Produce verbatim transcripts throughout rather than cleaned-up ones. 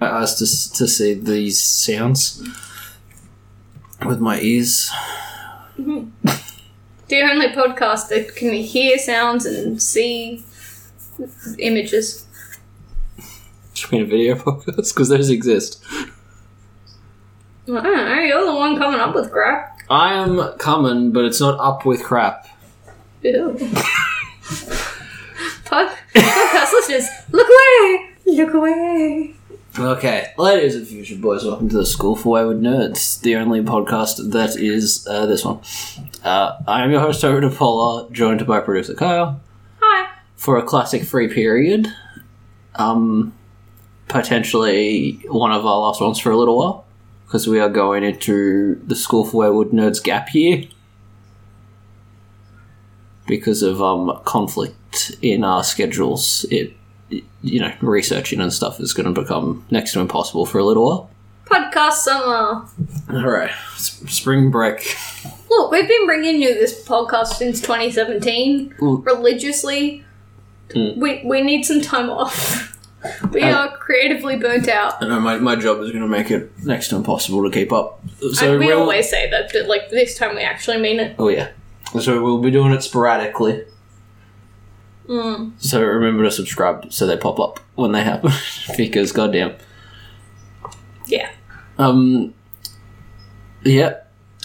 I asked to, to say these sounds with my ears. Mm-hmm. The only podcast that can hear sounds and see images. Should we be a video podcast? Because those exist. I don't know, you're the one coming up with crap. I am coming, but it's not up with crap. Ew. Pod- podcast listeners, look away! Look away! Okay, ladies and future boys, welcome to the School for Wayward Nerds, the only podcast that is uh, this one. Uh, I am your host, Toad Paula, joined by producer Kyle. Hi. For a classic free period. Um, potentially one of our last ones for a little while, because we are going into the School for Wayward Nerds gap year because of um conflict in our schedules. It. You know, researching and stuff is going to become next to impossible for a little while. Podcast summer. All right. S- spring break. Look, we've been bringing you this podcast since twenty seventeen, Ooh. religiously. Mm. We we need some time off. We and, are creatively burnt out. I know, my, my job is going to make it next to impossible to keep up. So and we we'll, always say that, but like, this time we actually mean it. Oh, yeah. So we'll be doing it sporadically. Mm. So remember to subscribe so they pop up when they happen, because goddamn. Yeah. Um. Yeah.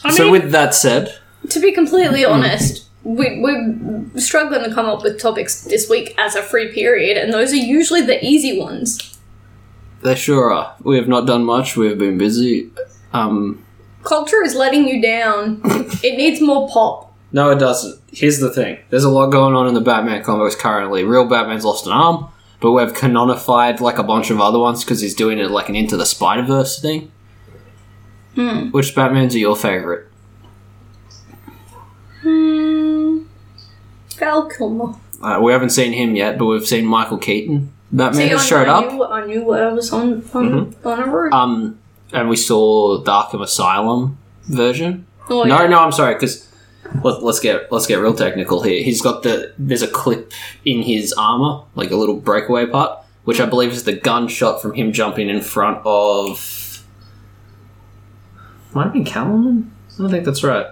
I so mean, with that said, to be completely honest, we we're struggling to come up with topics this week as a free period, and those are usually the easy ones. They sure are. We have not done much. We have been busy. Um. Culture is letting you down. It needs more pop. No, it doesn't. Here's the thing. There's a lot going on in the Batman comics currently. Real Batman's lost an arm, but we've canonified, like, a bunch of other ones because he's doing it like an Into the Spider-Verse thing. Hmm. Which Batmans are your favourite? Hmm. Val Kilmer. Uh, we haven't seen him yet, but we've seen Michael Keaton. Batman has showed up. Knew, I knew I was on, on, mm-hmm. on a route. Um, and we saw the Arkham Asylum version. Oh, no, yeah. no, I'm sorry, because... Let's get let's get real technical here. He's got the there's a clip in his armor, like a little breakaway part, which I believe is the gunshot from him jumping in front of. Might have been Calum? I don't think that's right.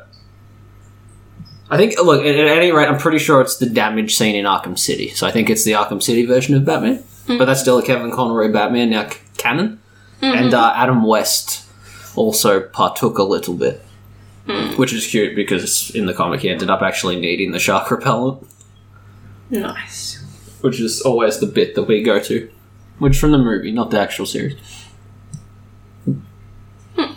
I think look at, at any rate, I'm pretty sure it's the damage scene in Arkham City. So I think it's the Arkham City version of Batman, mm-hmm. but that's still a Kevin Conroy Batman now c- canon, mm-hmm. and uh, Adam West also partook a little bit. Mm. Which is cute because in the comic he ended up actually needing the shark repellent. Nice. Which is always the bit that we go to. Which from the movie, not the actual series. Hmm.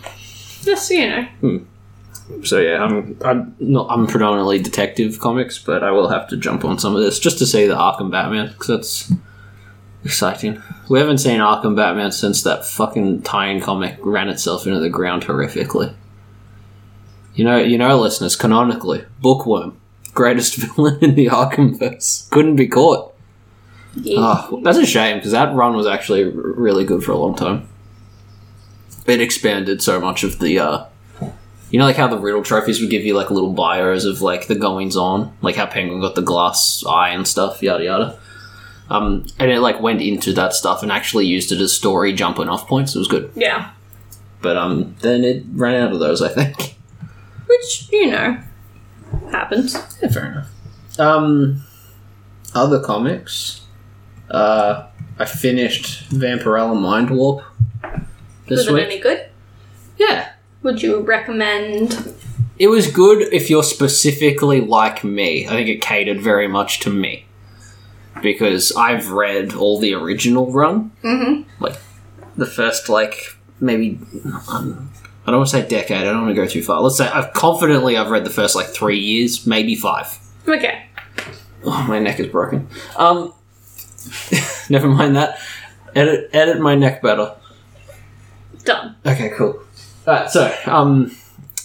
Yes, you know. Hmm. So yeah, I'm I'm not I'm predominantly detective comics, but I will have to jump on some of this just to see the Arkham Batman because that's exciting. We haven't seen Arkham Batman since that fucking tie-in comic ran itself into the ground horrifically. You know, you know, listeners, canonically, Bookworm, greatest villain in the Arkhamverse, couldn't be caught. Yeah. Oh, that's a shame, because that run was actually really good for a long time. It expanded so much of the, uh, you know, like how the riddle trophies would give you, like, little bios of, like, the goings-on, like how Penguin got the glass eye and stuff, yada yada. Um, and it, like, went into that stuff and actually used it as story jumping-off points. It was good. Yeah. But um, then it ran out of those, I think. Which, you know, happens. Yeah, fair enough. Um, other comics. Uh, I finished Vampirella Mind Warp this week. Was it any good? Yeah. Would you recommend? It was good if you're specifically like me. I think it catered very much to me. Because I've read all the original run. Mm-hmm. Like, the first, like, maybe... Um, I don't want to say decade. I don't want to go too far. Let's say I've confidently I've read the first like three years, maybe five. Okay. Oh, my neck is broken. Um, never mind that. Edit, edit my neck better. Done. Okay, cool. All right. So, um,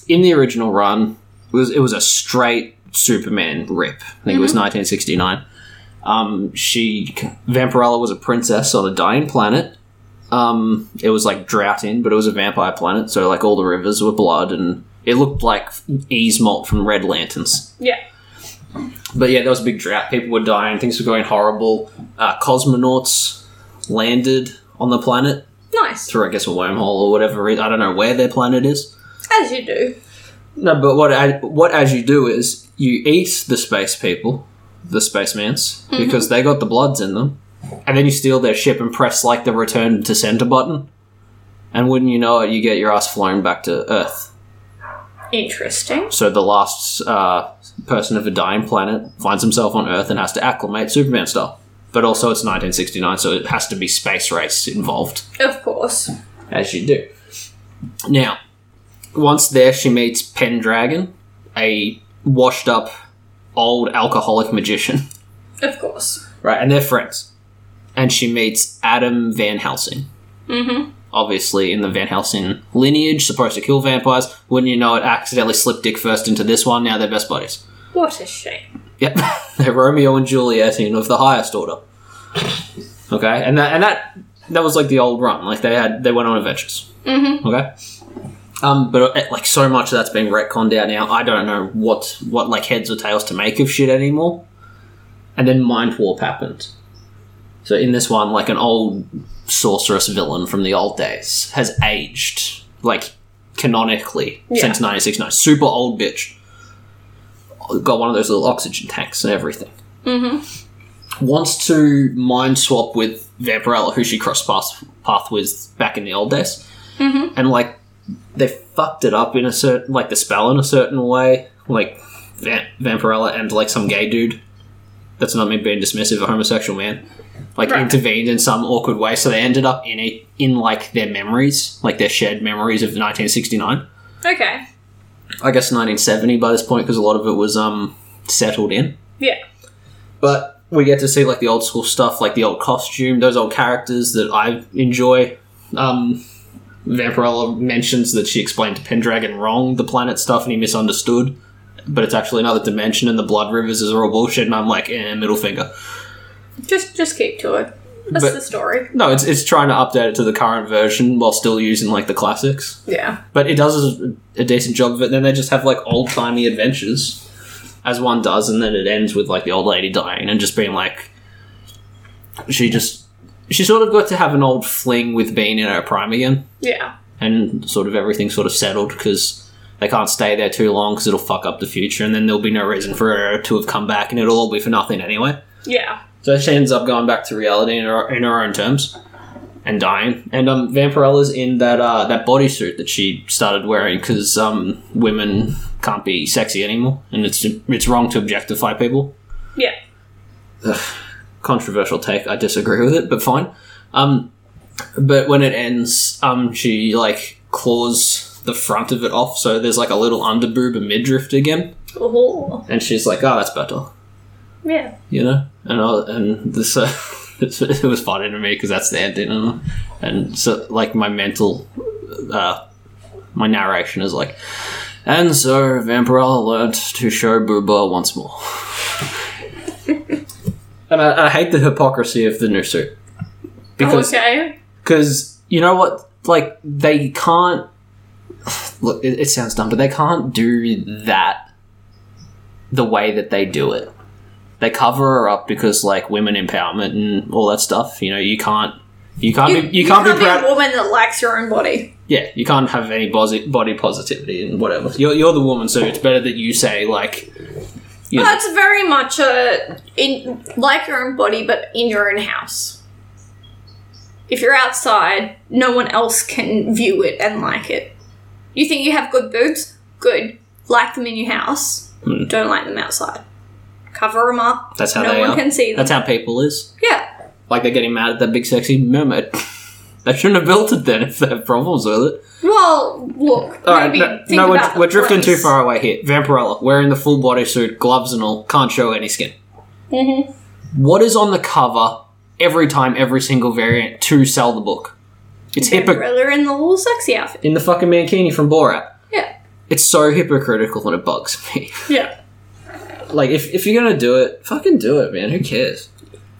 in the original run, it was it was a straight Superman rip. I think mm-hmm. it was nineteen sixty-nine. Um, she Vampirella was a princess on a dying planet. Um, it was like droughting, but it was a vampire planet, so like all the rivers were blood, and it looked like Easemolt from Red Lanterns. Yeah. But yeah, there was a big drought. People were dying. Things were going horrible. Uh, cosmonauts landed on the planet. Nice. through, I guess, a wormhole or whatever. I don't know where their planet is. As you do. No, but what I, what as you do is you eat the space people, the spacemans, mm-hmm. because they got the bloods in them, and then you steal their ship and press, like, the return to center button, and wouldn't you know it, you get your ass flown back to Earth. Interesting. So the last uh, person of a dying planet finds himself on Earth and has to acclimate Superman style. But also it's nineteen sixty-nine, so it has to be space race involved. Of course. As you do. Now, once there, she meets Pendragon, a washed-up old alcoholic magician. Of course. Right, and they're friends. And she meets Adam Van Helsing. Mm-hmm. Obviously, in the Van Helsing lineage, supposed to kill vampires. Wouldn't you know it, accidentally slipped dick first into this one. Now they're best buddies. What a shame. Yep. They're Romeo and Juliet in of the highest order. Okay? And that and that that was like the old run. Like, they had they went on adventures. Mm-hmm. Okay? Um, but, like, so much of that's been retconned out now. I don't know what, what, like, heads or tails to make of shit anymore. And then Mind Warp happened. So in this one, like, an old sorceress villain from the old days has aged, like, canonically, yeah. since nineteen sixty-nine. Super old bitch. Got one of those little oxygen tanks and everything. Mm-hmm. Wants to mind swap with Vampirella, who she crossed path, path with back in the old days. Mm-hmm. And, like, they fucked it up in a certain... Like, the spell in a certain way. Like, Vamp- Vampirella and, like, some gay dude. That's not me being dismissive, a homosexual man. Like, right. intervened in some awkward way, so they ended up in a in like their memories, like their shared memories of nineteen sixty-nine. Okay. I guess nineteen seventy by this point, because a lot of it was um settled in. Yeah. But we get to see, like, the old school stuff, like the old costume, those old characters that I enjoy. Um, Vampirella mentions that she explained to Pendragon wrong the planet stuff, and he misunderstood. But it's actually another dimension, and the blood rivers is all bullshit, and I'm like, eh, middle finger. Just just keep to it. That's but, the story. No, it's it's trying to update it to the current version while still using, like, the classics. Yeah. But it does a, a decent job of it. Then they just have, like, old-timey adventures, as one does, and then it ends with, like, the old lady dying and just being, like... She just... She sort of got to have an old fling with being in her prime again. Yeah. And sort of everything sort of settled, because they can't stay there too long, because it'll fuck up the future, and then there'll be no reason for her to have come back, and it'll all be for nothing anyway. Yeah. So she ends up going back to reality in her, in her own terms and dying. And um, Vampirella's in that uh, that bodysuit that she started wearing because um, women can't be sexy anymore, and it's it's wrong to objectify people. Yeah. Ugh, controversial take. I disagree with it, but fine. Um, but when it ends, um, she, like, claws the front of it off, so there's, like, a little underboob and midriff again. Oh. And she's like, oh, that's better. Yeah. You know? And I, and this uh, it was funny to me because that's the ending, and, and so, like, my mental, uh, my narration is like, and so Vampirella learned to show booba once more. and I, I hate the hypocrisy of the new suit because okay. cause you know what, like, they can't look. It, it sounds dumb, but they can't do that the way that they do it. They cover her up because, like, women empowerment and all that stuff. You know, you can't, you can't, you, be, you can't, you can't be, proud- be a woman that likes your own body. Yeah, you can't have any body body positivity and whatever. You're you're the woman, so it's better that you say, like. You well, know. It's very much a in like your own body, but in your own house. If you're outside, no one else can view it and like it. You think you have good boobs? Good. Like them in your house. Hmm. Don't like them outside. Cover them up. That's how no they one are. Can see them. That's how people is. Yeah. Like, they're getting mad at that big sexy mermaid. They shouldn't have built it then if they have problems with it. Well, look. All right, maybe no, think no, about we're, we're drifting too far away here. Vampirella, wearing the full bodysuit, gloves and all, can't show any skin. Mm-hmm. What is on the cover every time, every single variant to sell the book? It's hypocritical. Vampirella in the little sexy outfit. In the fucking mankini from Borat. Yeah. It's so hypocritical and it bugs me. Yeah. Like, if if you're going to do it, fucking do it, man. Who cares?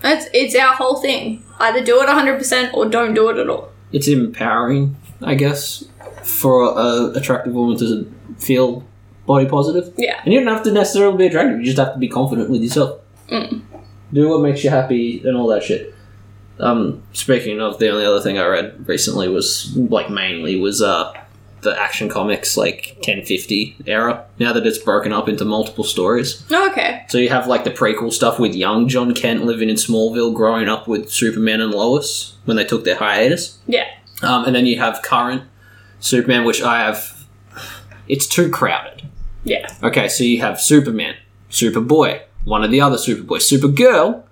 It's, it's our whole thing. Either do it one hundred percent or don't do it at all. It's empowering, I guess, for an attractive woman to feel body positive. Yeah. And you don't have to necessarily be attractive. You just have to be confident with yourself. Mm. Do what makes you happy and all that shit. Um, speaking of, the only other thing I read recently was, like, mainly was uh, the Action Comics, like, ten fifty era, now that it's broken up into multiple stories. Oh, okay. So you have, like, the prequel stuff with young John Kent living in Smallville, growing up with Superman and Lois when they took their hiatus. Yeah. Um, and then you have current Superman, which I have... It's too crowded. Yeah. Okay, so you have Superman, Superboy, one of the other Superboys, Supergirl...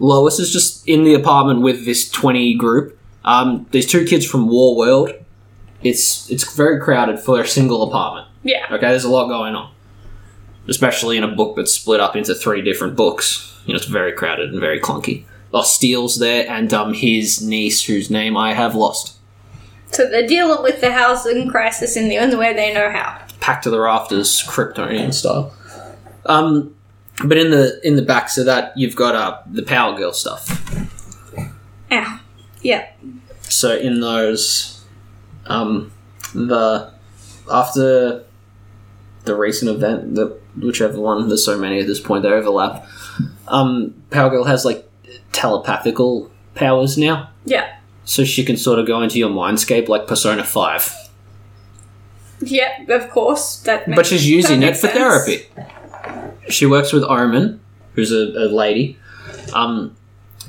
Lois is just in the apartment with this twenty group. Um, there's two kids from War World. It's it's very crowded for a single apartment. Yeah. Okay, there's a lot going on. Especially in a book that's split up into three different books. You know, it's very crowded and very clunky. Oh, Steele's there, and um, his niece, whose name I have lost. So they're dealing with the housing crisis in the only way they know how. Packed to the rafters, Kryptonian style. Um... But in the in the backs of that, you've got uh, the Power Girl stuff. Ow. Yeah. So in those, um, the after the recent event, the whichever one, there's so many at this point, they overlap. Um, Power Girl has, like, telepathical powers now. Yeah. So she can sort of go into your mindscape like Persona five. Yeah, of course. That. Makes, but she's using it for sense. Therapy. She works with Omen, who's a, a lady, um,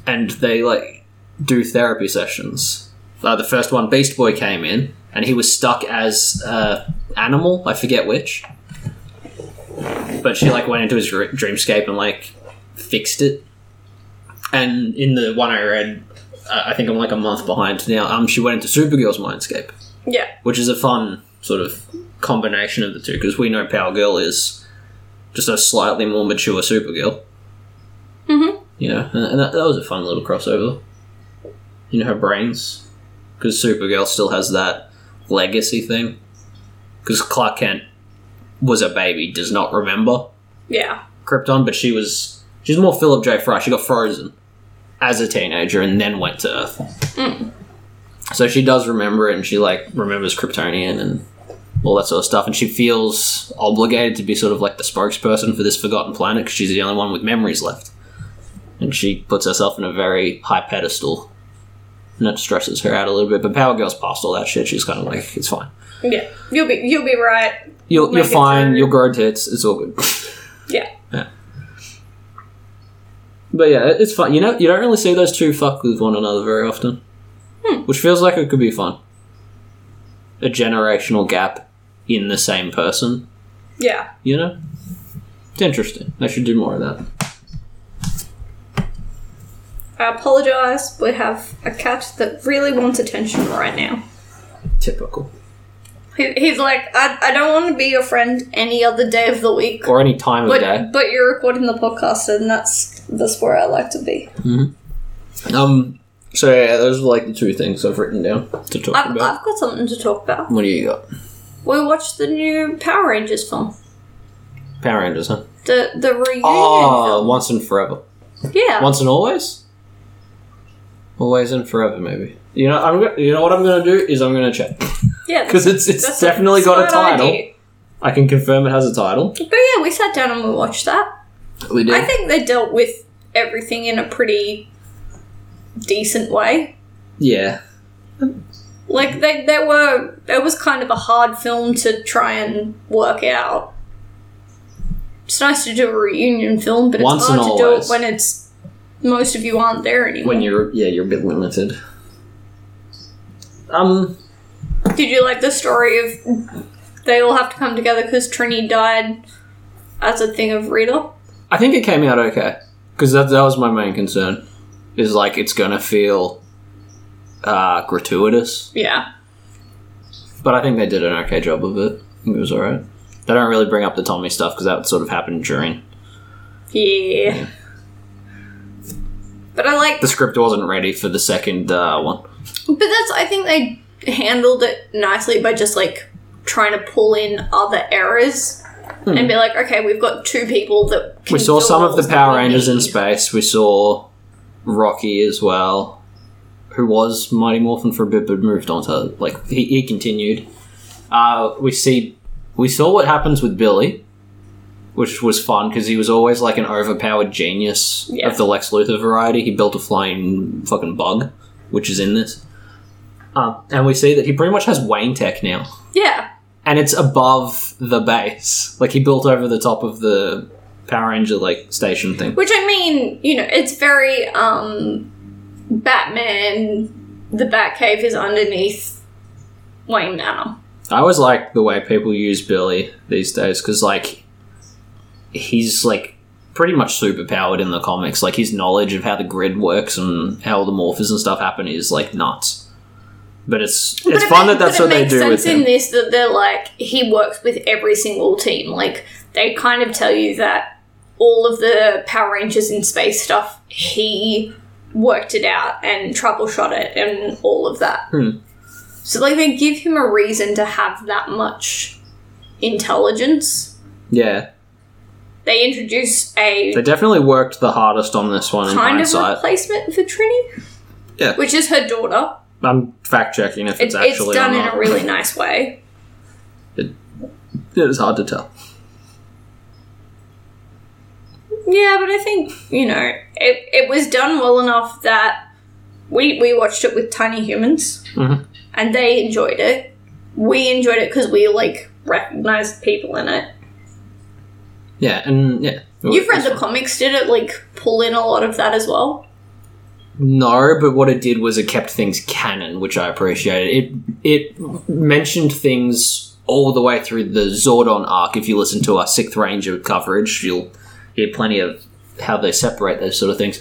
and they, like, do therapy sessions. Uh, the first one, Beast Boy came in, and he was stuck as an uh, animal, I forget which. But she, like, went into his r- dreamscape and, like, fixed it. And in the one I read, uh, I think I'm, like, a month behind now, um, she went into Supergirl's mindscape. Yeah. Which is a fun sort of combination of the two, because we know Power Girl is... just a slightly more mature Supergirl. Mm-hmm. You know, and that, that was a fun little crossover. You know, her brains. Because Supergirl still has that legacy thing. Because Clark Kent was a baby, does not remember. Yeah. Krypton, but she was... She's more Philip J. Fry. She got frozen as a teenager and then went to Earth. Mm. So she does remember it, and she, like, remembers Kryptonian and... all that sort of stuff, and she feels obligated to be sort of like the spokesperson for this forgotten planet because she's the only one with memories left, and she puts herself in a very high pedestal, and that stresses her out a little bit. But Power Girl's past all that shit. She's kind of like, it's fine. Yeah, you'll be you'll be right. You'll you're fine. You'll grow tits. It's all good. Yeah. Yeah. But yeah, it's fun. You know, you don't really see those two fuck with one another very often, hmm. which feels like it could be fun. A generational gap in the same person. Yeah. You know? It's interesting. I should do more of that. I apologise. We have a cat that really wants attention right now. Typical. He, he's like, I, I don't want to be your friend any other day of the week. Or any time but, of day. But you're recording the podcast, and that's, that's where I like to be. Mm-hmm. Um... So, yeah, those are, like, the two things I've written down to talk I've, about. I've got something to talk about. What do you got? We watched the new Power Rangers film. Power Rangers, huh? The the reunion Oh, film. Once and Forever. Yeah. Once and Always? Always and Forever, maybe. You know I'm. You know what I'm going to do is I'm going to check. Yeah. Because it's, it's definitely a, got a title. Idea. I can confirm it has a title. But, yeah, we sat down and we watched that. We did. I think they dealt with everything in a pretty... decent way. Yeah. Like, they, they were... It was kind of a hard film to try and work out. It's nice to do a reunion film, but Once it's hard to always. do it when it's... most of you aren't there anymore. When you're... Yeah, you're a bit limited. Um... Did you like the story of... they all have to come together because Trini died as a thing of Rita? I think it came out okay. Because that, that was my main concern. Is, like, it's gonna feel uh, gratuitous. Yeah. But I think they did an okay job of it. I think it was alright. They don't really bring up the Tommy stuff, because that sort of happened during. Yeah. yeah. But I like... the script wasn't ready for the second uh, one. But that's... I think they handled it nicely by just, like, trying to pull in other errors... hmm. and be like, okay, we've got two people that... can we saw some of the Power Rangers in space. We saw... Rocky as well, who was Mighty Morphin for a bit, but moved on to, like, he, he continued. Uh, we see, we saw what happens with Billy, which was fun because he was always like an overpowered genius yeah. of the Lex Luthor variety. He built a flying fucking bug, which is in this. Uh, and we see that he pretty much has Wayne tech now. Yeah. And it's above the base. Like, he built over the top of the Power Ranger, like, station thing. Which, I mean, you know, it's very, um, Batman, the Batcave is underneath Wayne Manor. I always like the way people use Billy these days, because, like, he's, like, pretty much superpowered in the comics. Like, his knowledge of how the grid works and how the morphers and stuff happen is, like, nuts. But it's it's but fun it, that that's what they do with him. It makes sense in this that they're like, he works with every single team. Like, they kind of tell you that all of the Power Rangers in space stuff, he worked it out and troubleshot it and all of that. Hmm. So, like, they give him a reason to have that much intelligence. Yeah. They introduce a... They definitely worked the hardest on this one in hindsight. Kind of replacement for Trini. Yeah. Which is her daughter. I'm fact-checking if it's, it's actually It's done or not. In a really nice way. It, it is hard to tell. Yeah, but I think, you know, it it was done well enough that we we watched it with tiny humans, mm-hmm. and they enjoyed it. We enjoyed it because we, like, recognised people in it. Yeah, and, yeah. You've read the fun. comics. Did it, like, pull in a lot of that as well? No, but what it did was it kept things canon, which I appreciated. It it mentioned things all the way through the Zordon arc. If you listen to our Sixth Ranger coverage, you'll hear plenty of how they separate those sort of things.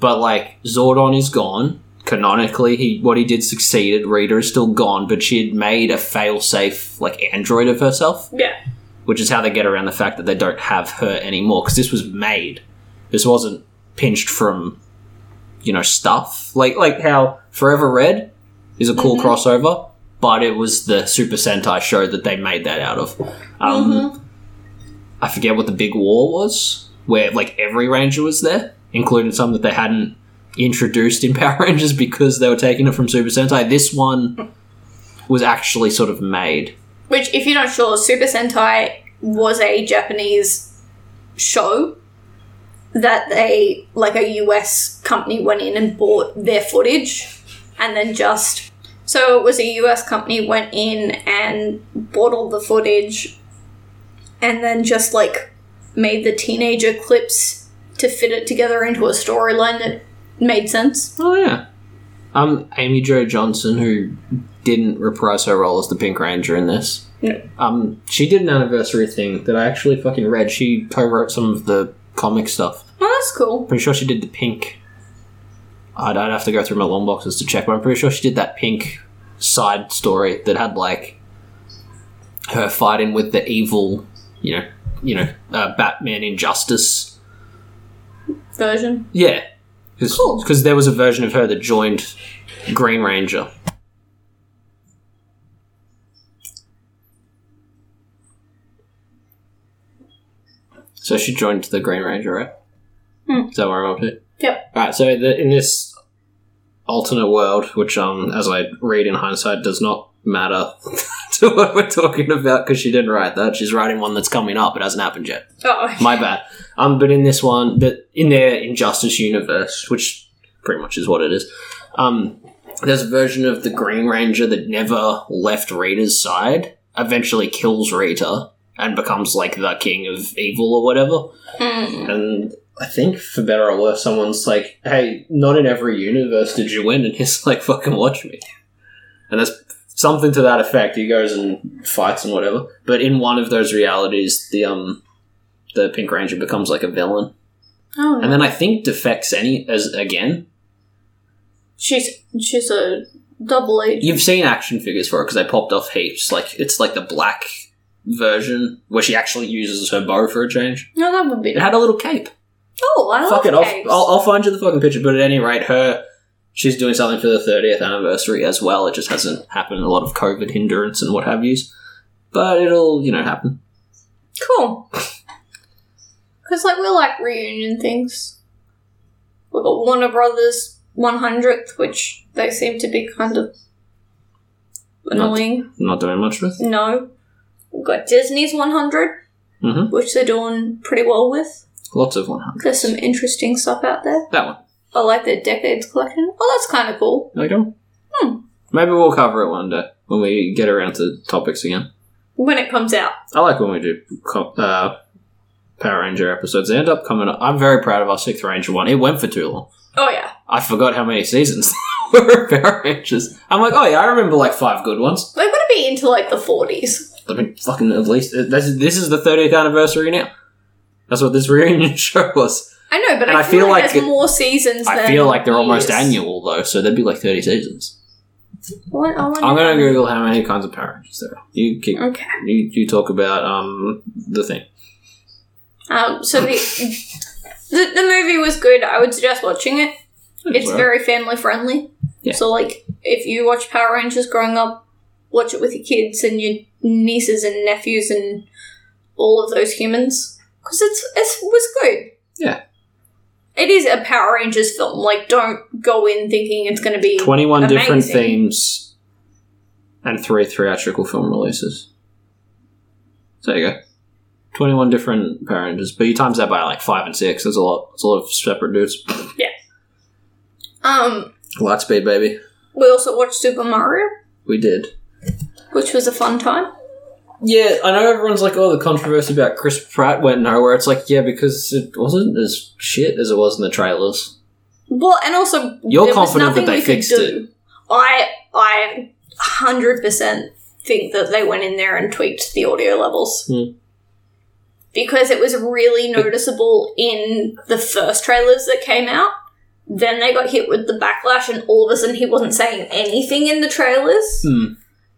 But, like, Zordon is gone. Canonically, he what he did succeeded. Rita is still gone, but she had made a fail-safe, like, android of herself. Yeah. Which is how they get around the fact that they don't have her anymore, because this was made. This wasn't pinched from... you know, stuff. Like like how Forever Red is a cool mm-hmm. crossover, but it was the Super Sentai show that they made that out of. Um, mm-hmm. I forget what the big war was, where, like, every Ranger was there, including some that they hadn't introduced in Power Rangers because they were taking it from Super Sentai. This one was actually sort of made. Which, if you're not sure, Super Sentai was a Japanese show that they, like, a U S company went in and bought their footage and then just... So it was a U S company went in and bought all the footage and then just, like, made the teenager clips to fit it together into a storyline that made sense. Oh, yeah. Um, Amy Jo Johnson, who didn't reprise her role as the Pink Ranger in this. No. Um, she did an anniversary thing that I actually fucking read. She co-wrote some of the... comic stuff. Oh, that's cool. Pretty sure she did the pink. I'd, I'd have to go through my long boxes to check, but I'm pretty sure she did that pink side story that had, like, her fighting with the evil, you know, you know, uh, Batman Injustice version. Yeah, because cool. there was a version of her that joined Green Ranger. So she joined the Green Ranger, right? Hmm. Is that where I'm up to? Yep. All right, so the, in this alternate world, which, um, as I read in hindsight, does not matter to what we're talking about because she didn't write that. She's writing one that's coming up. It hasn't happened yet. Oh, okay. My bad. Um, but in this one, that in their Injustice universe, which pretty much is what it is, um, there's a version of the Green Ranger that never left Rita's side, eventually kills Rita, and becomes, like, the king of evil or whatever. Mm. And I think, for better or worse, someone's like, hey, not in every universe did you win, and he's like, fucking watch me. And there's something to that effect. He goes and fights and whatever. But in one of those realities, the um, the Pink Ranger becomes, like, a villain. Oh, no. And then I think defects any as again. She's she's a double agent. You've seen action figures for her, because they popped off heaps. Like, it's like the black... version where she actually uses her bow for a change. No, that would be. It had a little cape. Oh, I Fuck love it. I'll, I'll find you the fucking picture. But at any rate, her she's doing something for the thirtieth anniversary as well. It just hasn't happened. A lot of COVID hindrance and what have yous, but it'll you know happen. Cool. Because like we like reunion things. We got Warner Brothers one hundredth, which they seem to be kind of annoying. Not, not doing much with. No. We've got Disney's one hundred. mm-hmm. which they're doing pretty well with. Lots of one hundreds. There's some interesting stuff out there. That one. I like the Decades collection. Oh, that's kind of cool. Like them? Hmm. Maybe we'll cover it one day when we get around to topics again. When it comes out. I like when we do uh, Power Ranger episodes. They end up coming up. I'm very proud of our Sixth Ranger one. It went for too long. Oh, yeah. I forgot how many seasons there were of Power Rangers. I'm like, oh, yeah, I remember, like, five good ones. They've got to be into, like, the forties. I mean, fucking at least... This, this is the thirtieth anniversary now. That's what this reunion show was. I know, but I, I feel, feel like, like there's it, more seasons I than... I feel like they're years. Almost annual, though, so there'd be, like, thirty seasons. What? I I'm going to Google how many kinds of Power Rangers there are. You keep... Okay. You, you talk about, um, the thing. Um, so the... The, the movie was good. I would suggest watching it. It's well. very family friendly. Yeah. So, like, if you watch Power Rangers growing up, watch it with your kids and your nieces and nephews and all of those humans. Because it's, it was good. Yeah. It is a Power Rangers film. Like, don't go in thinking it's going to be twenty-one amazing. Different themes and three theatrical film releases. So there you go. twenty-one different Power Rangers, but you times that by like five and six. That's a lot. That's a lot of separate dudes. Yeah. Um. Lightspeed, baby. We also watched Super Mario. We did. Which was a fun time. Yeah, I know everyone's like, oh, the controversy about Chris Pratt went nowhere. It's like, yeah, because it wasn't as shit as it was in the trailers. Well, and also you're there confident was that they fixed it. I, I, hundred percent think that they went in there and tweaked the audio levels. Hmm. Because it was really noticeable in the first trailers that came out. Then they got hit with the backlash and all of a sudden he wasn't saying anything in the trailers. Mm.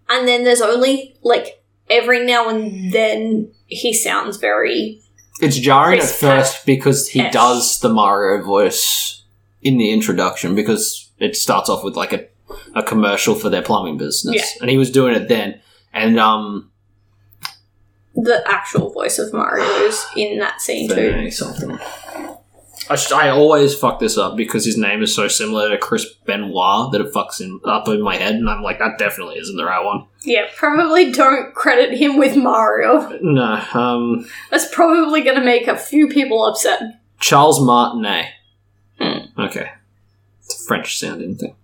And then there's only, like, every now and then he sounds very... It's jarring at first because he does the Mario voice in the introduction because it starts off with, like, a, a commercial for their plumbing business. Yeah. And he was doing it then. And, um... the actual voice of Mario is in that scene too. Something. I, sh- I always fuck this up because his name is so similar to Chris Benoit that it fucks him up in my head, and I'm like, that definitely isn't the right one. Yeah, probably don't credit him with Mario. No. Um, That's probably going to make a few people upset. Charles Martinet. Hmm. Okay. It's a French-sounding thing.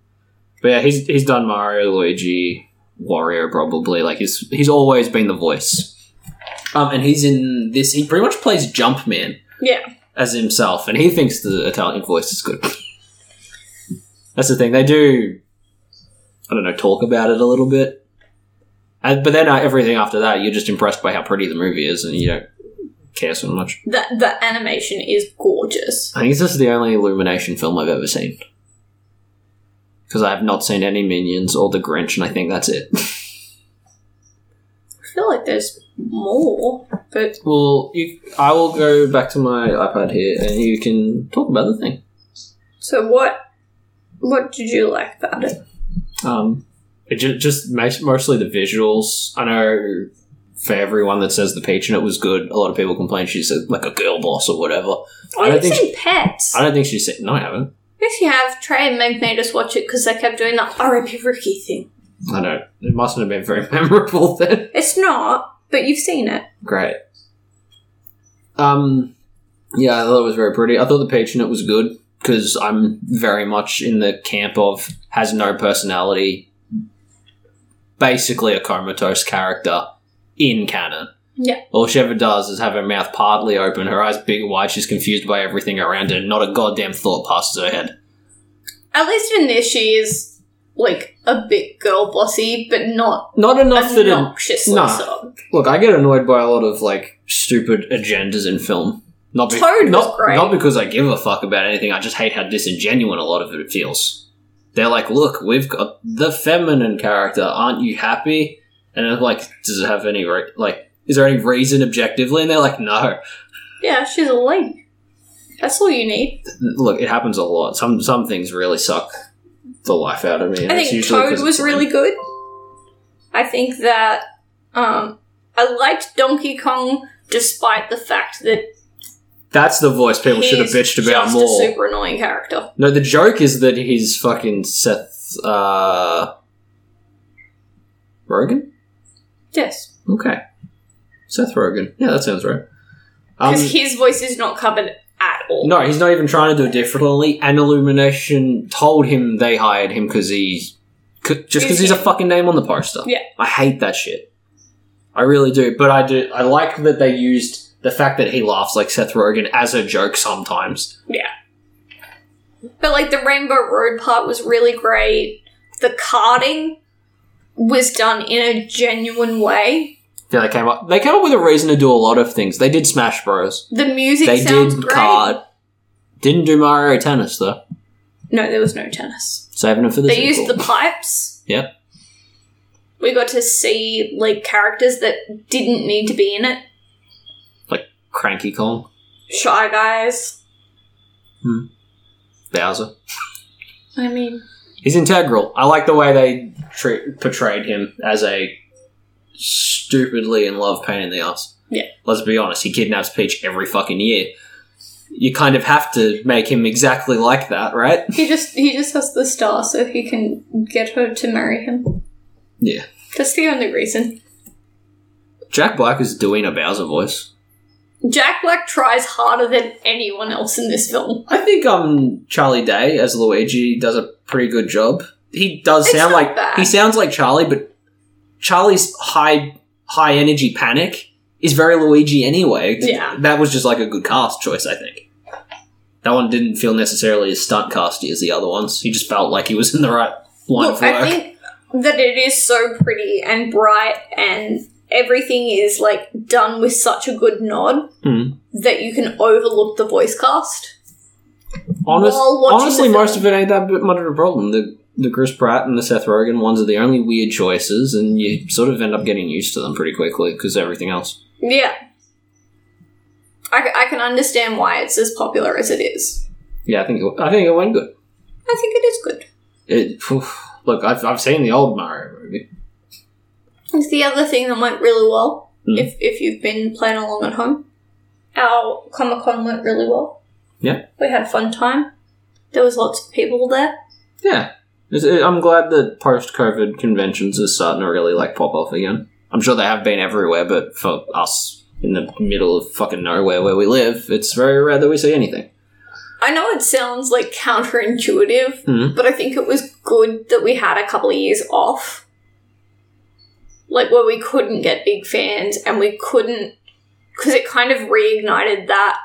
But yeah, he's he's done Mario, Luigi, Wario probably. Like he's he's always been the voice. Um, and he's in this... He pretty much plays Jumpman. Yeah. As himself. And he thinks the Italian voice is good. That's the thing. They do, I don't know, talk about it a little bit. And, but then uh, everything after that, you're just impressed by how pretty the movie is and you don't care so much. The, the animation is gorgeous. I think this is the only Illumination film I've ever seen. Because I have not seen any Minions or The Grinch, and I think that's it. I feel like there's... more, but well, you, I will go back to my iPad here, and you can talk about the thing. So what? What did you like about it? Um, it just, just mostly the visuals. I know for everyone that says the Peach in it was good, a lot of people complain she's a, like a girl boss or whatever. Oh, I don't think seen she, Pets. I don't think she said no. I haven't. Yes, you have. Trey and Meg made us watch it because they kept doing that R I P Ricky thing. I know it mustn't have been very memorable then. It's not. But you've seen it. Great. Um, yeah, I thought it was very pretty. I thought the Peach in it was good because I'm very much in the camp of has no personality, basically a comatose character in canon. Yeah. All she ever does is have her mouth partly open, her eyes big and wide, she's confused by everything around her, and not a goddamn thought passes her head. At least in this, she is... like, a bit girl bossy, but not not enough that obnoxiously nah. so. Look, I get annoyed by a lot of, like, stupid agendas in film. Not be- Toad not, was great. Not because I give a fuck about anything, I just hate how disingenuous a lot of it feels. They're like, look, we've got the feminine character, aren't you happy? And I'm like, does it have any, re- like, is there any reason objectively? And they're like, no. Yeah, she's a lady. That's all you need. Look, it happens a lot. Some Some things really suck the life out of me. And I think Toad was really good. I think that um, I liked Donkey Kong despite the fact that that's the voice people should have bitched about more. Just a super annoying character. No, the joke is that he's fucking Seth uh, Rogen? Yes. Okay. Seth Rogen. Yeah, that sounds right. Because um, his voice is not covered at all. No, he's not even trying to do it differently. And Illumination told him they hired him because he's... Cause, just because he's a fucking name on the poster. Yeah. I hate that shit. I really do. But I do. I like that they used the fact that he laughs like Seth Rogen as a joke sometimes. Yeah. But, like, the Rainbow Road part was really great. The karting was done in a genuine way. Yeah, they came up. They came up with a reason to do a lot of things. They did Smash Bros. The music they sounds did great. Card. Didn't do Mario Tennis though. No, there was no tennis. Saving it for the. They sequel. Used the pipes. Yep. We got to see like characters that didn't need to be in it, like Cranky Kong, Shy Guys, hmm. Bowser. I mean, he's integral. I like the way they tra- portrayed him as a. Stupidly in love, pain in the ass. Yeah. Let's be honest, he kidnaps Peach every fucking year. You kind of have to make him exactly like that, right? He just he just has the star so he can get her to marry him. Yeah. That's the only reason. Jack Black is doing a Bowser voice. Jack Black tries harder than anyone else in this film. I think um Charlie Day as Luigi does a pretty good job. He does it's sound like bad. He sounds like Charlie, but Charlie's high high energy panic is very Luigi anyway. Yeah. That was just like a good cast choice, I think. That one didn't feel necessarily as stunt casty as the other ones. He just felt like he was in the right line of work. I think that it is so pretty and bright and everything is like done with such a good nod mm. that you can overlook the voice cast. Honest, honestly, most of it ain't that much of a problem. The The Chris Pratt and the Seth Rogen ones are the only weird choices, and you sort of end up getting used to them pretty quickly because everything else. Yeah. I, I can understand why it's as popular as it is. Yeah, I think it, I think it went good. I think it is good. It oof, Look, I've, I've seen the old Mario movie. It's the other thing that went really well, mm. if, if you've been playing along at home. Our Comic-Con went really well. Yeah. We had a fun time. There was lots of people there. Yeah. I'm glad that post-COVID conventions are starting to really, like, pop off again. I'm sure they have been everywhere, but for us in the middle of fucking nowhere where we live, it's very rare that we see anything. I know it sounds, like, counterintuitive, mm-hmm. but I think it was good that we had a couple of years off. Like, where we couldn't get big fans and we couldn't... Because it kind of reignited that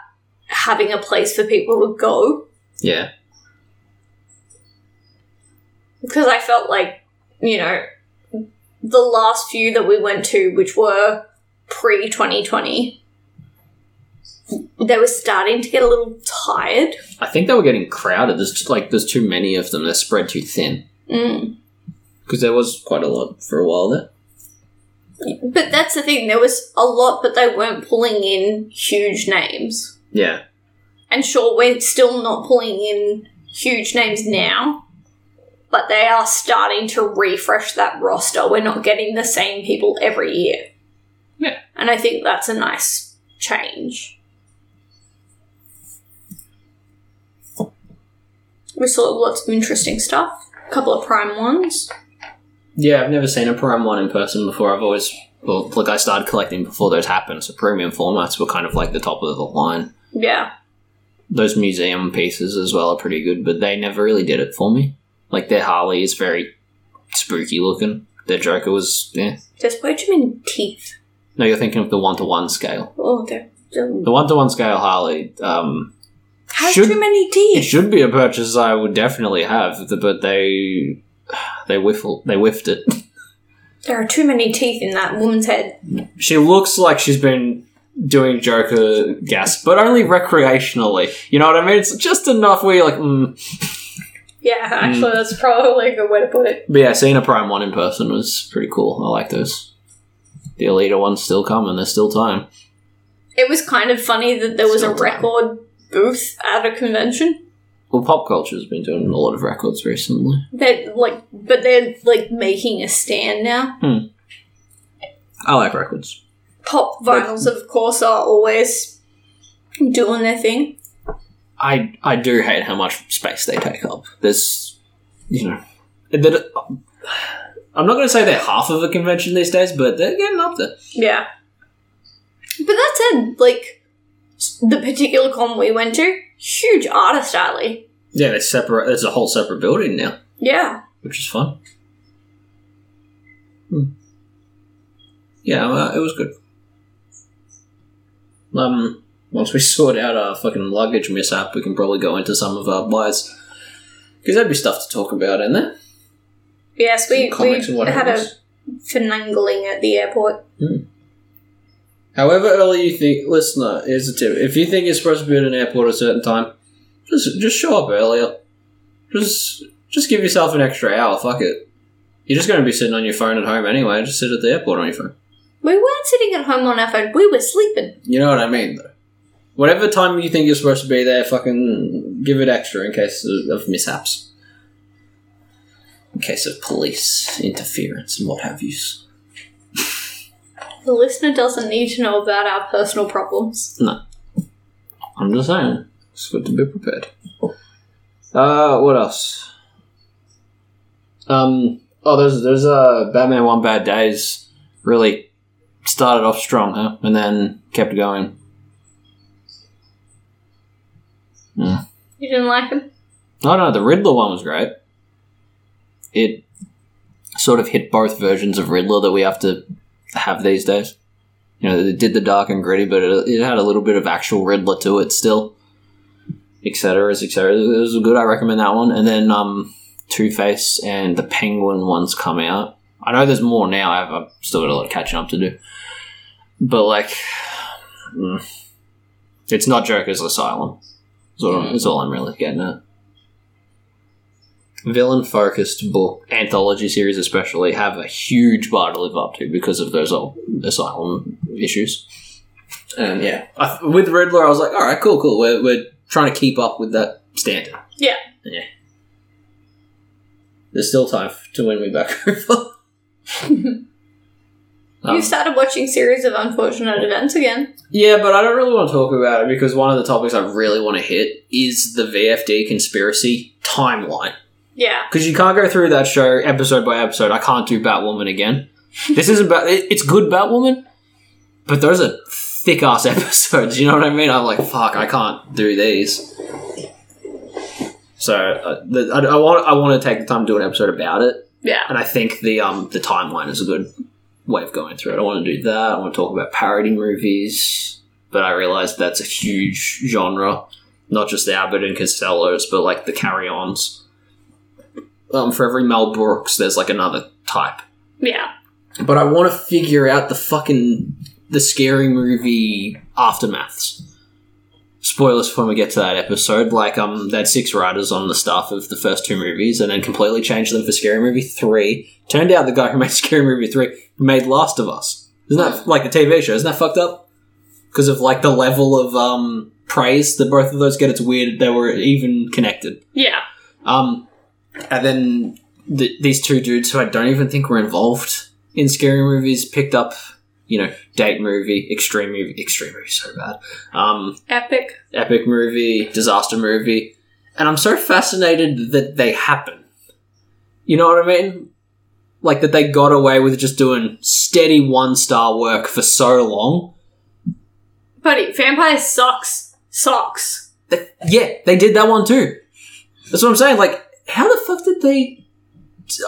having a place for people to go. Yeah. Because I felt like, you know, the last few that we went to, which were pre twenty twenty, they were starting to get a little tired. I think they were getting crowded. There's like there's too many of them. They're spread too thin. Mm. Because there was quite a lot for a while there. But that's the thing. There was a lot, but they weren't pulling in huge names. Yeah. And sure, we're still not pulling in huge names now. But they are starting to refresh that roster. We're not getting the same people every year. Yeah. And I think that's a nice change. We saw lots of interesting stuff. A couple of Prime ones. Yeah, I've never seen a Prime one in person before. I've always... Well, look, I started collecting before those happened, so premium formats were kind of like the top of the line. Yeah. Those museum pieces as well are pretty good, but they never really did it for me. Like, their Harley is very spooky looking. Their Joker was, yeah. Just way too many teeth. No, you're thinking of the one-to-one scale. Oh, they're... Um, the one-to-one scale Harley, um... Has should, too many teeth. It should be a purchase I would definitely have, but they... They whiffled, they whiffed it. There are too many teeth in that woman's head. She looks like she's been doing Joker gas, but only recreationally. You know what I mean? It's just enough where you're like, mm... Yeah, actually, mm. that's probably a good way to put it. But yeah, seeing a Prime one in person was pretty cool. I like those. The Alita one's still coming. There's still time. It was kind of funny that there was still a record time. Booth at a convention. Well, pop culture's been doing a lot of records recently. They're like, but they're like making a stand now. Hmm. I like records. Pop vinyls, but, of course, are always doing their thing. I, I do hate how much space they take up. There's, you know... That, I'm not going to say they're half of a convention these days, but they're getting up there. Yeah. But that said, like, the particular con we went to, huge artist alley. Yeah, that's separate. That's a whole separate building now. Yeah. Which is fun. Hmm. Yeah, uh, it was good. Um, once we sort out our fucking luggage mishap, we can probably go into some of our buys. Because there'd be stuff to talk about in there. Yes, we, we had a finagling at the airport. Hmm. However early you think... Listener, here's a tip. If you think you're supposed to be at an airport at a certain time, just just show up earlier. Just just give yourself an extra hour. Fuck it. You're just going to be sitting on your phone at home anyway. Just sit at the airport on your phone. We weren't sitting at home on our phone. We were sleeping. You know what I mean, though. Whatever time you think you're supposed to be there, fucking give it extra in case of mishaps. In case of police interference and what have you. The listener doesn't need to know about our personal problems. No. I'm just saying. It's good to be prepared. Uh, what else? Um, oh, there's, there's uh, Batman One Bad Days really started off strong, huh? And then kept going. Mm. You didn't like him? No, no, the Riddler one was great. It sort of hit both versions of Riddler that we have to... have these days. You know, it did the dark and gritty, but it, it had a little bit of actual Riddler to it still, etc, etc. It was good. I recommend that one. And then um Two-Face and the Penguin ones come out. I know there's more now. I've, I've still got a lot of catching up to do, but like it's not Joker's Asylum. That's all, that's all I'm really getting at. Villain-focused book anthology series, especially, have a huge bar to live up to because of those old Asylum issues. And yeah, I, with Riddler, I was like, "All right, cool, cool. We're we're trying to keep up with that standard." Yeah, yeah. There's still time to win me back over. um, you started watching series of unfortunate events again. Yeah, but I don't really want to talk about it because one of the topics I really want to hit is the V F D conspiracy timeline. Yeah. Because you can't go through that show episode by episode. I can't do Batwoman again. This isn't Bat... It's good Batwoman, but those are thick-ass episodes. You know what I mean? I'm like, fuck, I can't do these. So, uh, the, I, I want I want to take the time to do an episode about it. Yeah. And I think the um the timeline is a good way of going through it. I want to do that. I want to talk about parody movies. But I realize that's a huge genre. Not just the Abbott and Costellos, but like the carry-ons. Um, for every Mel Brooks, there's, like, another type. Yeah. But I want to figure out the fucking... the scary movie aftermaths. Spoilers for when we get to that episode. Like, um, they had six writers on the staff of the first two movies and then completely changed them for Scary Movie three. Turned out the guy who made Scary Movie three made Last of Us. Isn't that... like, the T V show. Isn't that fucked up? Because of, like, the level of, um, praise that both of those get. It's weird they were even connected. Yeah. Um... And then the, these two dudes who I don't even think were involved in scary movies picked up, you know, date movie, extreme movie, extreme movie, so bad. Um, epic. Epic movie, disaster movie. And I'm so fascinated that they happen. You know what I mean? Like that they got away with just doing steady one-star work for so long. Buddy, vampire sucks. Sucks. They, yeah, they did that one too. That's what I'm saying. Like, how the fuck did they...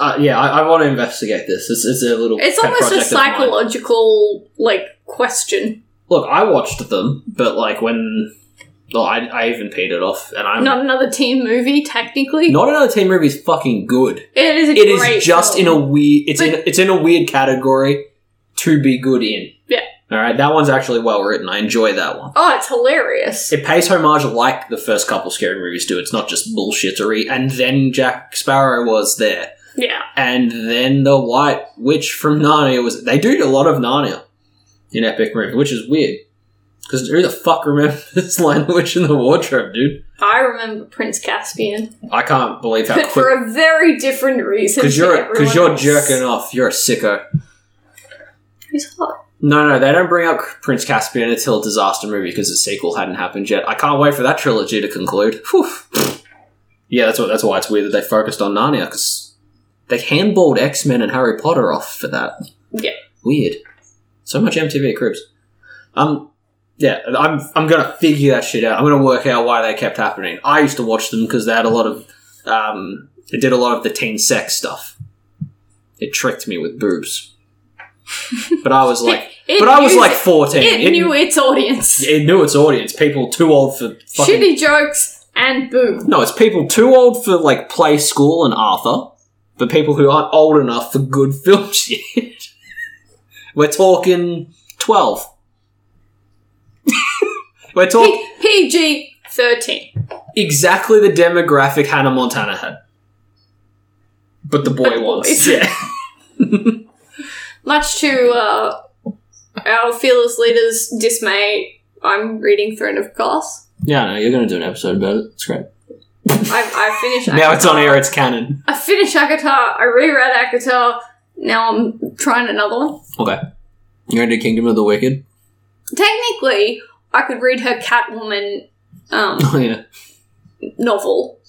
Uh, yeah, I, I want to investigate this. It's, it's a little... It's almost a psychological, like, question. Look, I watched them, but, like, when... Well, I, I even peed it off, and I'm... Not another teen movie, technically. Not another teen movie is fucking good. It is a great It is just film. in a weird... It's but, in It's in a weird category to be good in. Yeah. Alright, that one's actually well written. I enjoy that one. Oh, it's hilarious. It pays homage like the first couple scary movies do. It's not just bullshittery. And then Jack Sparrow was there. Yeah. And then the White Witch from Narnia was... They do a lot of Narnia in Epic Movie, which is weird. Because who the fuck remembers Lion the Witch in the Wardrobe, dude? I remember Prince Caspian. I can't believe how quick... But for a very different reason. Because you're, cause you're jerking off. You're a sicko. He's hot. No, no, they don't bring up Prince Caspian until Disaster Movie because the sequel hadn't happened yet. I can't wait for that trilogy to conclude. Whew. Yeah, that's what. That's why it's weird that they focused on Narnia, because they handballed X-Men and Harry Potter off for that. Yeah. Weird. So much M T V Cribs. Um, yeah, I'm I'm going to figure that shit out. I'm going to work out why they kept happening. I used to watch them because they had a lot of... Um, it did a lot of the teen sex stuff. It tricked me with boobs. But I was like... It but I was like fourteen. It, it knew its audience. It knew its audience. People too old for fucking... Shitty jokes and boobs. No, it's people too old for, like, Play School and Arthur, but people who aren't old enough for good film shit. We're talking twelve. We're talking... P G thirteen. Exactly the demographic Hannah Montana had. But the boy but was. Yeah. Much to... Uh, our fearless leader's dismay, I'm reading Throne of Glass. Yeah, no, you're going to do an episode about it. It's great. I've, I finished Now Akatar. It's on air, it's canon. I finished Akatar, I reread Akatar, now I'm trying another one. Okay. You're going to do Kingdom of the Wicked? Technically, I could read her Catwoman um, oh, yeah. novel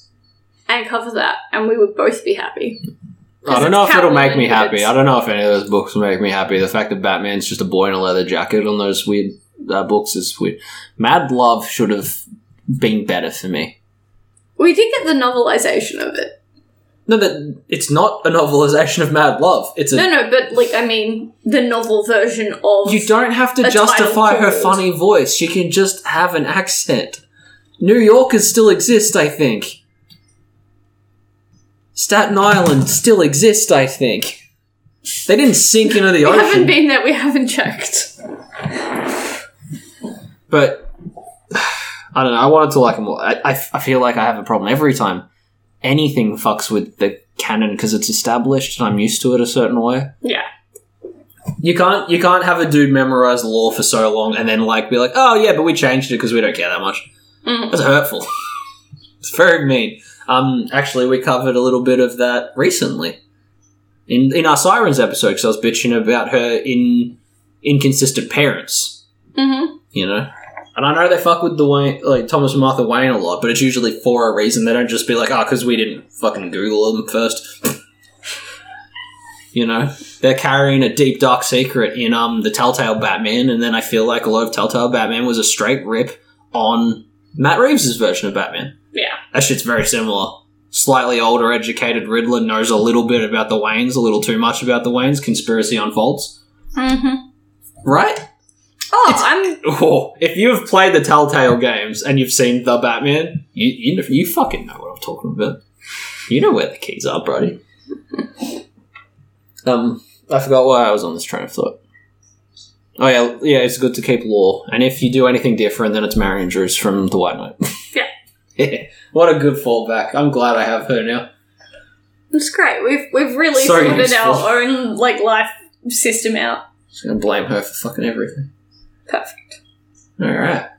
and cover that, and we would both be happy. I don't know if it'll make me happy. I don't know if any of those books will make me happy. The fact that Batman's just a boy in a leather jacket on those weird uh, books is weird. Mad Love should have been better for me. We did get the novelization of it. No, that it's not a novelization of Mad Love. It's a... No, no, but, like, I mean, the novel version of... You don't have to justify her funny voice. She can just have an accent. New Yorkers still exist, I think. Staten Island still exists, I think. They didn't sink into the we ocean. We haven't been there. We haven't checked. But, I don't know. I wanted to like them all. I, I, I feel like I have a problem every time anything fucks with the canon because it's established and I'm used to it a certain way. Yeah. You can't, you can't have a dude memorize the law for so long and then like be like, oh, yeah, but we changed it because we don't care that much. Mm. That's hurtful. It's very mean. Um, actually, we covered a little bit of that recently in in our Sirens episode because I was bitching about her in inconsistent parents. Mm-hmm. You know, and I know they fuck with the Wayne, like Thomas and Martha Wayne a lot, but it's usually for a reason. They don't just be like, oh, because we didn't fucking Google them first. You know, they're carrying a deep dark secret in um the Telltale Batman, and then I feel like a lot of Telltale Batman was a straight rip on Matt Reeves' version of Batman. Yeah. That shit's very similar. Slightly older, educated Riddler knows a little bit about the Waynes, a little too much about the Waynes. Conspiracy unfolds. Mm-hmm. Right? Oh, it's, I'm... Oh, if you've played the Telltale games and you've seen The Batman, you, you you fucking know what I'm talking about. You know where the keys are, buddy. um, I forgot why I was on this train of thought. Oh, yeah, yeah, it's good to keep law. And if you do anything different, then it's Marion Drews from The White Knight. Yeah. Yeah, what a good fallback. I'm glad I have her now. It's great. We've we've really so sorted our own like life system out. Just gonna blame her for fucking everything. Perfect. Alright.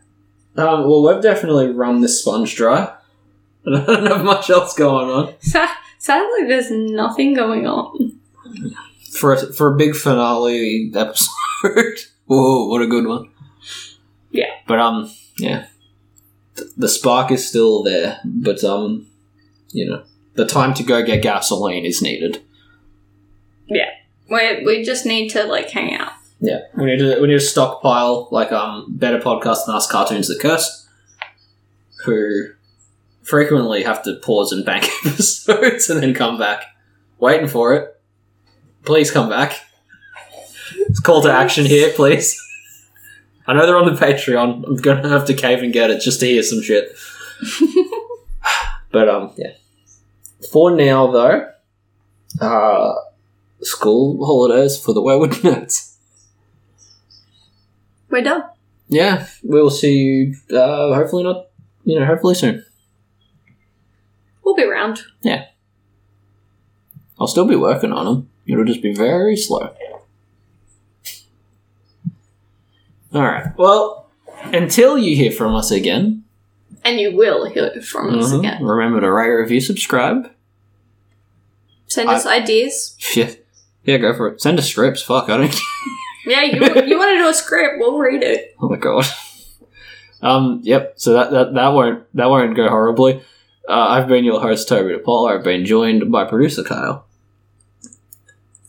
Um, well, we've definitely run this sponge dry. I don't have much else going on. Sadly, there's nothing going on. For a, for a big finale episode. Whoa, what a good one. Yeah. But, um, yeah. The spark is still there, but, um, you know, the time to go get gasoline is needed. Yeah. We we just need to, like, hang out. Yeah. We need to, we need to stockpile, like, um, better podcasts than us, Cartoons That Curse, who frequently have to pause and bank episodes and then come back. Waiting for it. Please come back. It's call to action here, please. I know they're on the Patreon. I'm going to have to cave and get it just to hear some shit. But, um, yeah. For now, though, uh, school holidays for the Wayward Nerds. We're done. Yeah. We'll see you, uh, hopefully not, you know, hopefully soon. We'll be around. Yeah. I'll still be working on them. It'll just be very slow. Alright, well, until you hear from us again. And you will hear from mm-hmm. us again. Remember to rate, review, subscribe. Send I, us ideas. Yeah, yeah, go for it. Send us scripts, fuck, I don't care. Yeah, you, you want to do a script, we'll read it. Oh my god. Um, yep, so that, that, that, won't, that won't go horribly. Uh, I've been your host, Toby DePaul. I've been joined by producer Kyle.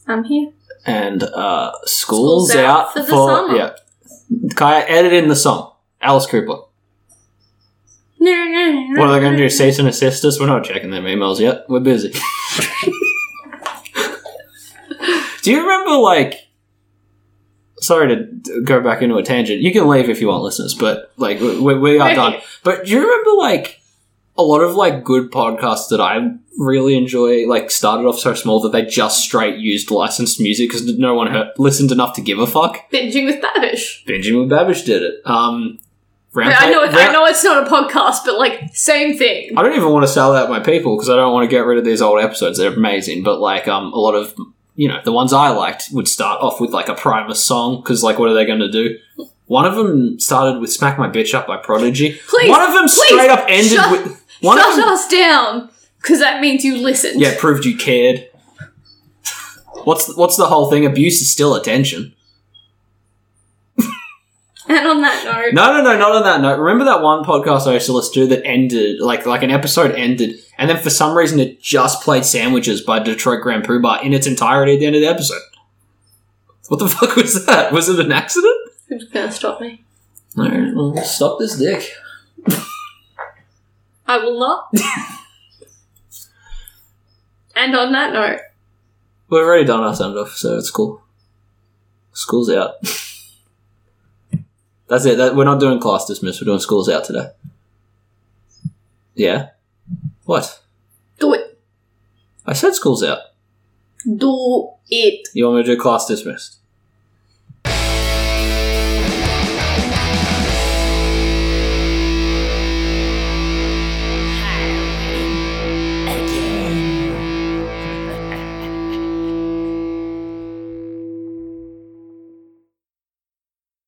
I'm here. And uh, school's, school's out, out for the for, summer. Yeah. Kaya edited in the song. Alice Cooper. What are they going to do? Cease and assist us? We're not checking their emails yet. We're busy. Do you remember, like... Sorry to go back into a tangent. You can leave if you want, listeners, but, like, we, we are done. But do you remember, like, a lot of, like, good podcasts that I really enjoy, like, started off so small that they just straight used licensed music because no one heard, listened enough to give a fuck? Binging with Babish. Binging with Babish did it. Um... Round I know, it, round- I know it's not a podcast, but, like, same thing. I don't even want to sell out my people because I don't want to get rid of these old episodes. They're amazing, but, like, um, a lot of, you know, the ones I liked would start off with, like, a Primus song because, like, what are they going to do? One of them started with Smack My Bitch Up by Prodigy. Please, One of them please, straight up ended shut, with... One shut of them- us down because that means you listened. Yeah, it proved you cared. what's the, What's the whole thing? Abuse is still attention. And on that note... No, no, no, not on that note. Remember that one podcast I used to listen to that ended, like, like an episode ended, and then for some reason it just played Sandwiches by Detroit Grand Pooh Bar in its entirety at the end of the episode. What the fuck was that? Was it an accident? Who's going to stop me? Alright, well, stop this dick. I will not. And on that note... We've already done our send off, so it's cool. School's out. That's it. That, we're not doing class dismiss. We're doing schools out today. Yeah? What? Do it. I said schools out. Do it. You want me to do class dismissed?